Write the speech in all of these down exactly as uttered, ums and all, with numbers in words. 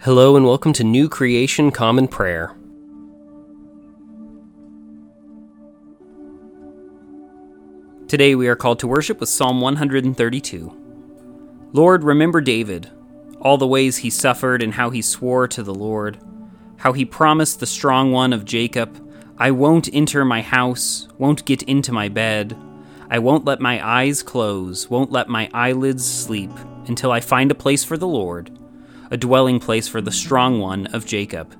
Hello and welcome to New Creation Common Prayer. Today we are called to worship with Psalm one thirty-two. Lord, remember David, all the ways he suffered and how he swore to the Lord, how he promised the strong one of Jacob, I won't enter my house, won't get into my bed, I won't let my eyes close, won't let my eyelids sleep, until I find a place for the Lord, a dwelling place for the strong one of Jacob.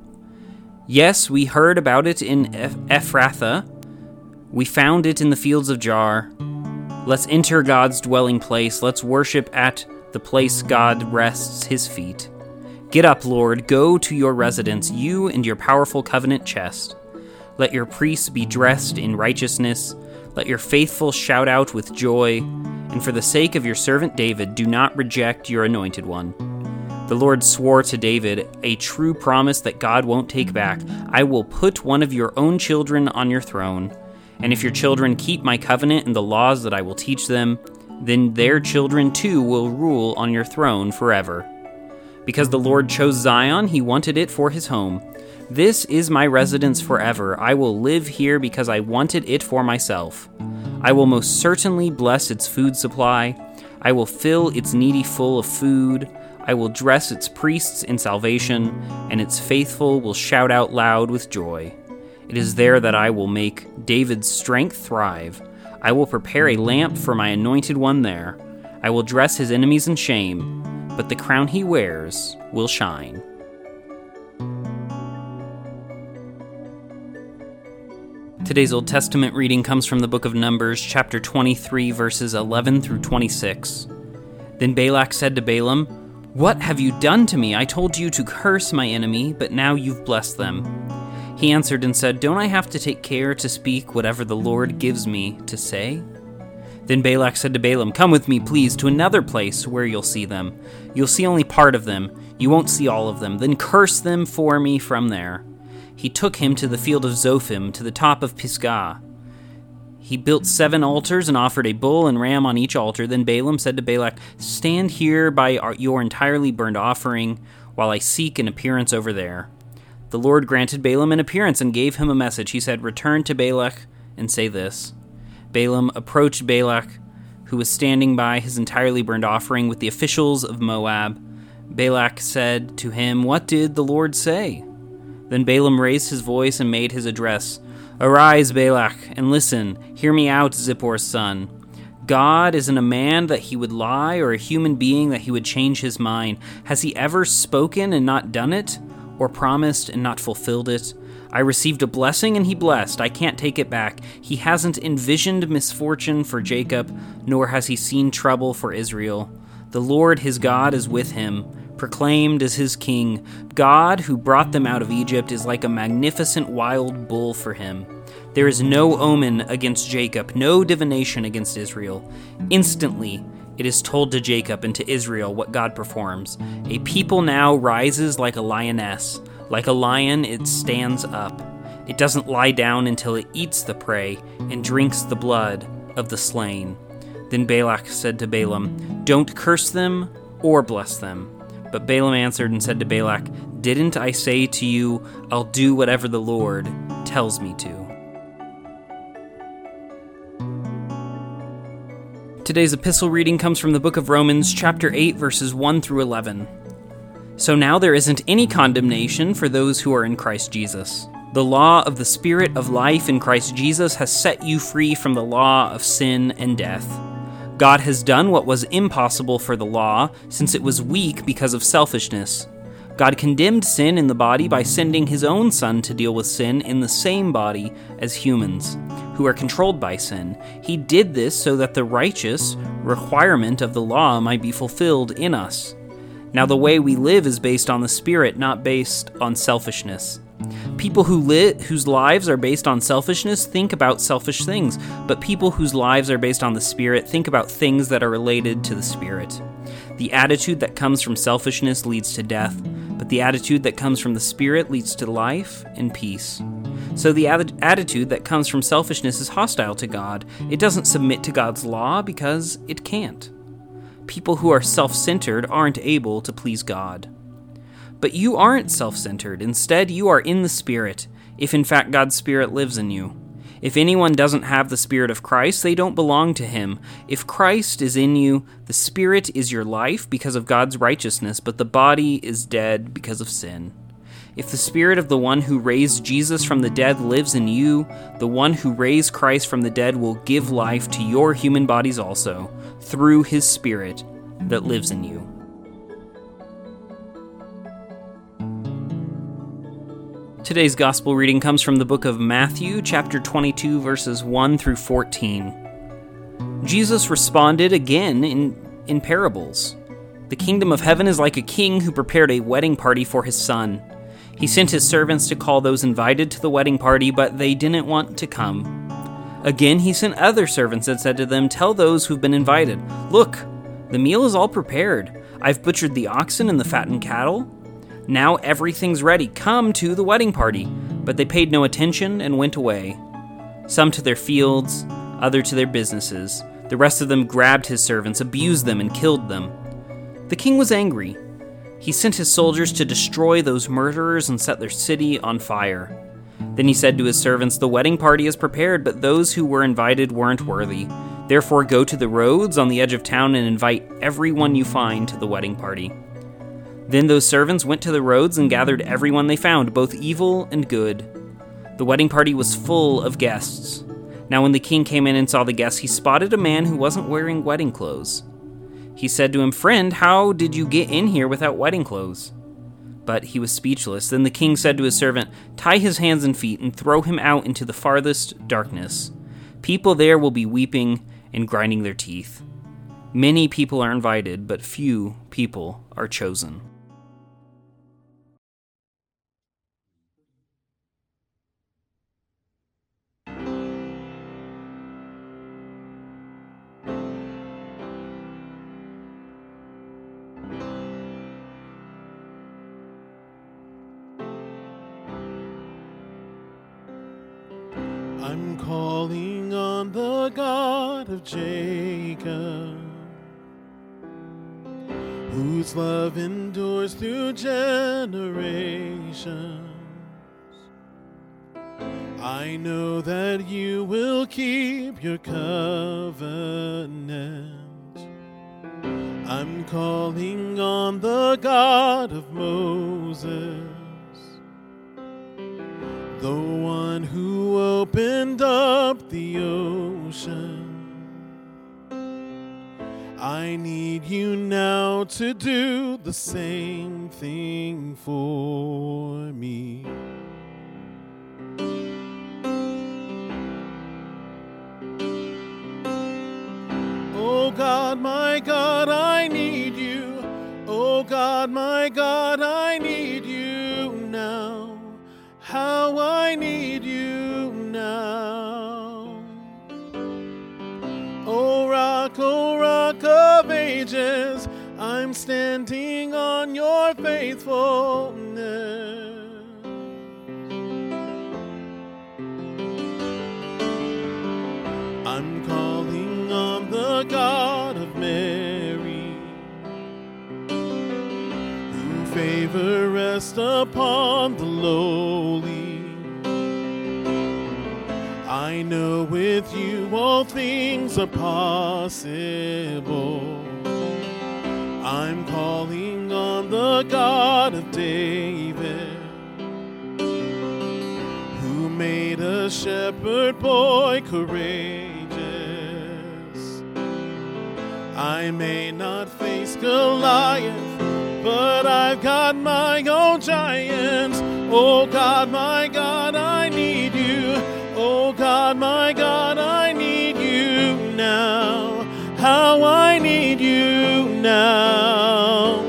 Yes, we heard about it in Ephrathah. We found it in the fields of Jar. Let's enter God's dwelling place. Let's worship at the place God rests his feet. Get up, Lord. Go to your residence, you and your powerful covenant chest. Let your priests be dressed in righteousness. Let your faithful shout out with joy. And for the sake of your servant David, do not reject your anointed one. The Lord swore to David a true promise that God won't take back. I will put one of your own children on your throne, and if your children keep my covenant and the laws that I will teach them, then their children too will rule on your throne forever. Because the Lord chose Zion, he wanted it for his home. This is my residence forever. I will live here because I wanted it for myself. I will most certainly bless its food supply. I will fill its needy full of food. I will dress its priests in salvation, and its faithful will shout out loud with joy. It is there that I will make David's strength thrive. I will prepare a lamp for my anointed one there. I will dress his enemies in shame, but the crown he wears will shine. Today's Old Testament reading comes from the book of Numbers, chapter twenty-three, verses eleven through twenty-six. Then Balak said to Balaam, What have you done to me? I told you to curse my enemy, but now you've blessed them. He answered and said, Don't I have to take care to speak whatever the Lord gives me to say? Then Balak said to Balaam, Come with me, please, to another place where you'll see them. You'll see only part of them. You won't see all of them. Then curse them for me from there. He took him to the field of Zophim, to the top of Pisgah. He built seven altars and offered a bull and ram on each altar. Then Balaam said to Balak, Stand here by your entirely burnt offering, while I seek an appearance over there. The Lord granted Balaam an appearance and gave him a message. He said, Return to Balak and say this. Balaam approached Balak, who was standing by his entirely burnt offering with the officials of Moab. Balak said to him, What did the Lord say? Then Balaam raised his voice and made his address. Arise, Balak, and listen. Hear me out, Zippor's son. God isn't a man that he would lie, or a human being that he would change his mind. Has he ever spoken and not done it, or promised and not fulfilled it? I received a blessing and he blessed. I can't take it back. He hasn't envisioned misfortune for Jacob, nor has he seen trouble for Israel. The Lord his God is with him, proclaimed as his king. God, who brought them out of Egypt, is like a magnificent wild bull for him. There is no omen against Jacob, no divination against Israel. Instantly it is told to Jacob and to Israel what God performs. A people now rises like a lioness. Like a lion, it stands up. It doesn't lie down until it eats the prey and drinks the blood of the slain. Then Balak said to Balaam, Don't curse them or bless them. But Balaam answered and said to Balak, Didn't I say to you, I'll do whatever the Lord tells me to? Today's epistle reading comes from the book of Romans, chapter eight, verses one through eleven. So now there isn't any condemnation for those who are in Christ Jesus. The law of the Spirit of life in Christ Jesus has set you free from the law of sin and death. God has done what was impossible for the law, since it was weak because of selfishness. God condemned sin in the body by sending his own Son to deal with sin in the same body as humans, who are controlled by sin. He did this so that the righteous requirement of the law might be fulfilled in us. Now the way we live is based on the Spirit, not based on selfishness. People who li- whose lives are based on selfishness think about selfish things, but people whose lives are based on the Spirit think about things that are related to the Spirit. The attitude that comes from selfishness leads to death, but the attitude that comes from the Spirit leads to life and peace. So the ad- attitude that comes from selfishness is hostile to God. It doesn't submit to God's law because it can't. People who are self-centered aren't able to please God. But you aren't self-centered. Instead, you are in the Spirit, if in fact God's Spirit lives in you. If anyone doesn't have the Spirit of Christ, they don't belong to him. If Christ is in you, the Spirit is your life because of God's righteousness, but the body is dead because of sin. If the Spirit of the one who raised Jesus from the dead lives in you, the one who raised Christ from the dead will give life to your human bodies also, through his Spirit that lives in you. Today's Gospel reading comes from the book of Matthew, chapter twenty-two, verses one through fourteen. Jesus responded again in, in parables. The kingdom of heaven is like a king who prepared a wedding party for his son. He sent his servants to call those invited to the wedding party, but they didn't want to come. Again, he sent other servants and said to them, "Tell those who've been invited, 'Look, the meal is all prepared. I've butchered the oxen and the fattened cattle. Now everything's ready. Come to the wedding party." But they paid no attention and went away, some to their fields, others to their businesses. The rest of them grabbed his servants, abused them, and killed them. The king was angry. He sent his soldiers to destroy those murderers and set their city on fire. Then he said to his servants, "The wedding party is prepared, but those who were invited weren't worthy. Therefore go to the roads on the edge of town and invite everyone you find to the wedding party." Then those servants went to the roads and gathered everyone they found, both evil and good. The wedding party was full of guests. Now when the king came in and saw the guests, he spotted a man who wasn't wearing wedding clothes. He said to him, "Friend, how did you get in here without wedding clothes?" But he was speechless. Then the king said to his servant, "Tie his hands and feet and throw him out into the farthest darkness. People there will be weeping and grinding their teeth. Many people are invited, but few people are chosen." I'm calling on the God of Jacob, whose love endures through generations. I know that you will keep your covenant. I'm calling on the God of Moses, the one who opened up the ocean. I need you now to do the same thing for me. Oh God, my God, I need you. Oh God, my God, I need you now. How I need you now. O rock, O rock of ages, I'm standing on your faithfulness. I'm calling on the God of Mary, who favor rests upon the lowly. I know with you all things are possible. I'm calling on the God of David, who made a shepherd boy courageous. I may not face Goliath, but I've got my own giant. Oh God, my God, I need you. Oh God, my God, I need you now. How I need you now.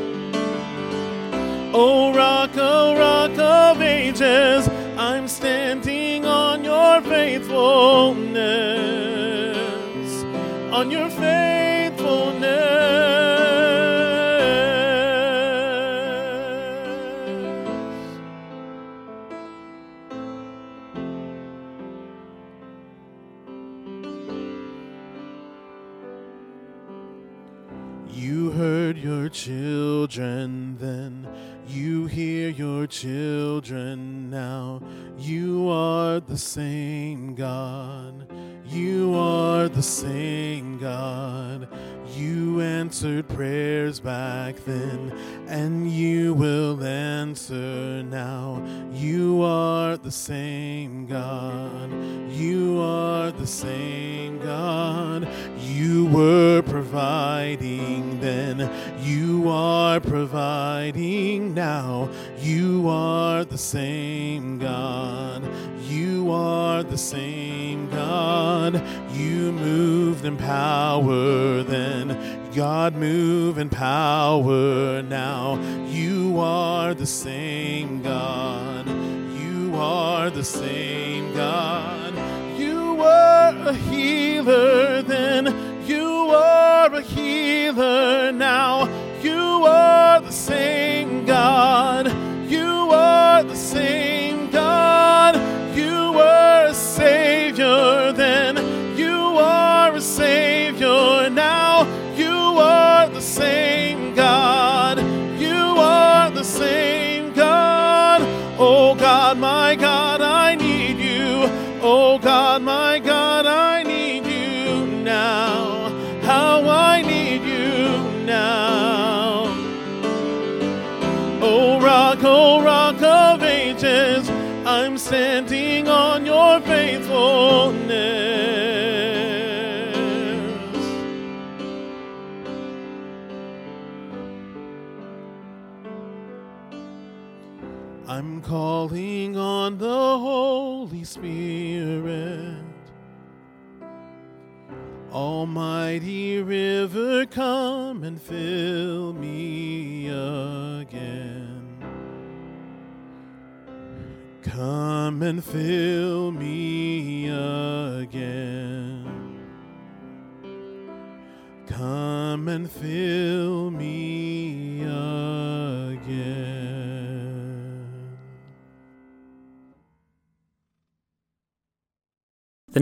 Oh rock, oh rock of ages, I'm standing on your faithfulness, on your faithfulness. Your your children then. You hear your children now. You are the same God. You are the same God. You answered prayers back then, and you will answer now. You are the same God. You are the same God. You were providing then. You are providing now. You are the same God. You are the same God. You moved in power then. God, move in power now. You are the same God. You are the same God. You were a healer then. You are a healer now. You are the same God. You are the same God. You were a Savior then. You are a Savior now. You are the same God. You are the same God. Oh God, my God, I need you. Oh God, my God, I need you now. How I need you now. Oh rock, oh rock of ages, I'm standing on your faithfulness. I'm calling on the Holy Spirit. Almighty river, come and fill me again. Come and fill me again. Come and fill me again. The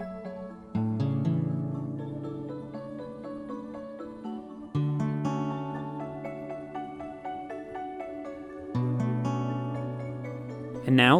And now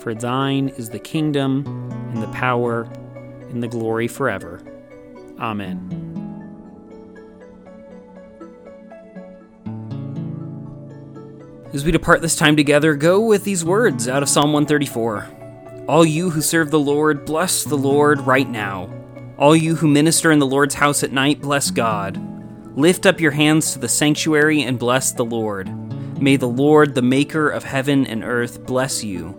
For thine is the kingdom, and the power, and the glory forever. Amen. As we depart this time together, go with these words out of Psalm one thirty-four. All you who serve the Lord, bless the Lord right now. All you who minister in the Lord's house at night, bless God. Lift up your hands to the sanctuary and bless the Lord. May the Lord, the maker of heaven and earth, bless you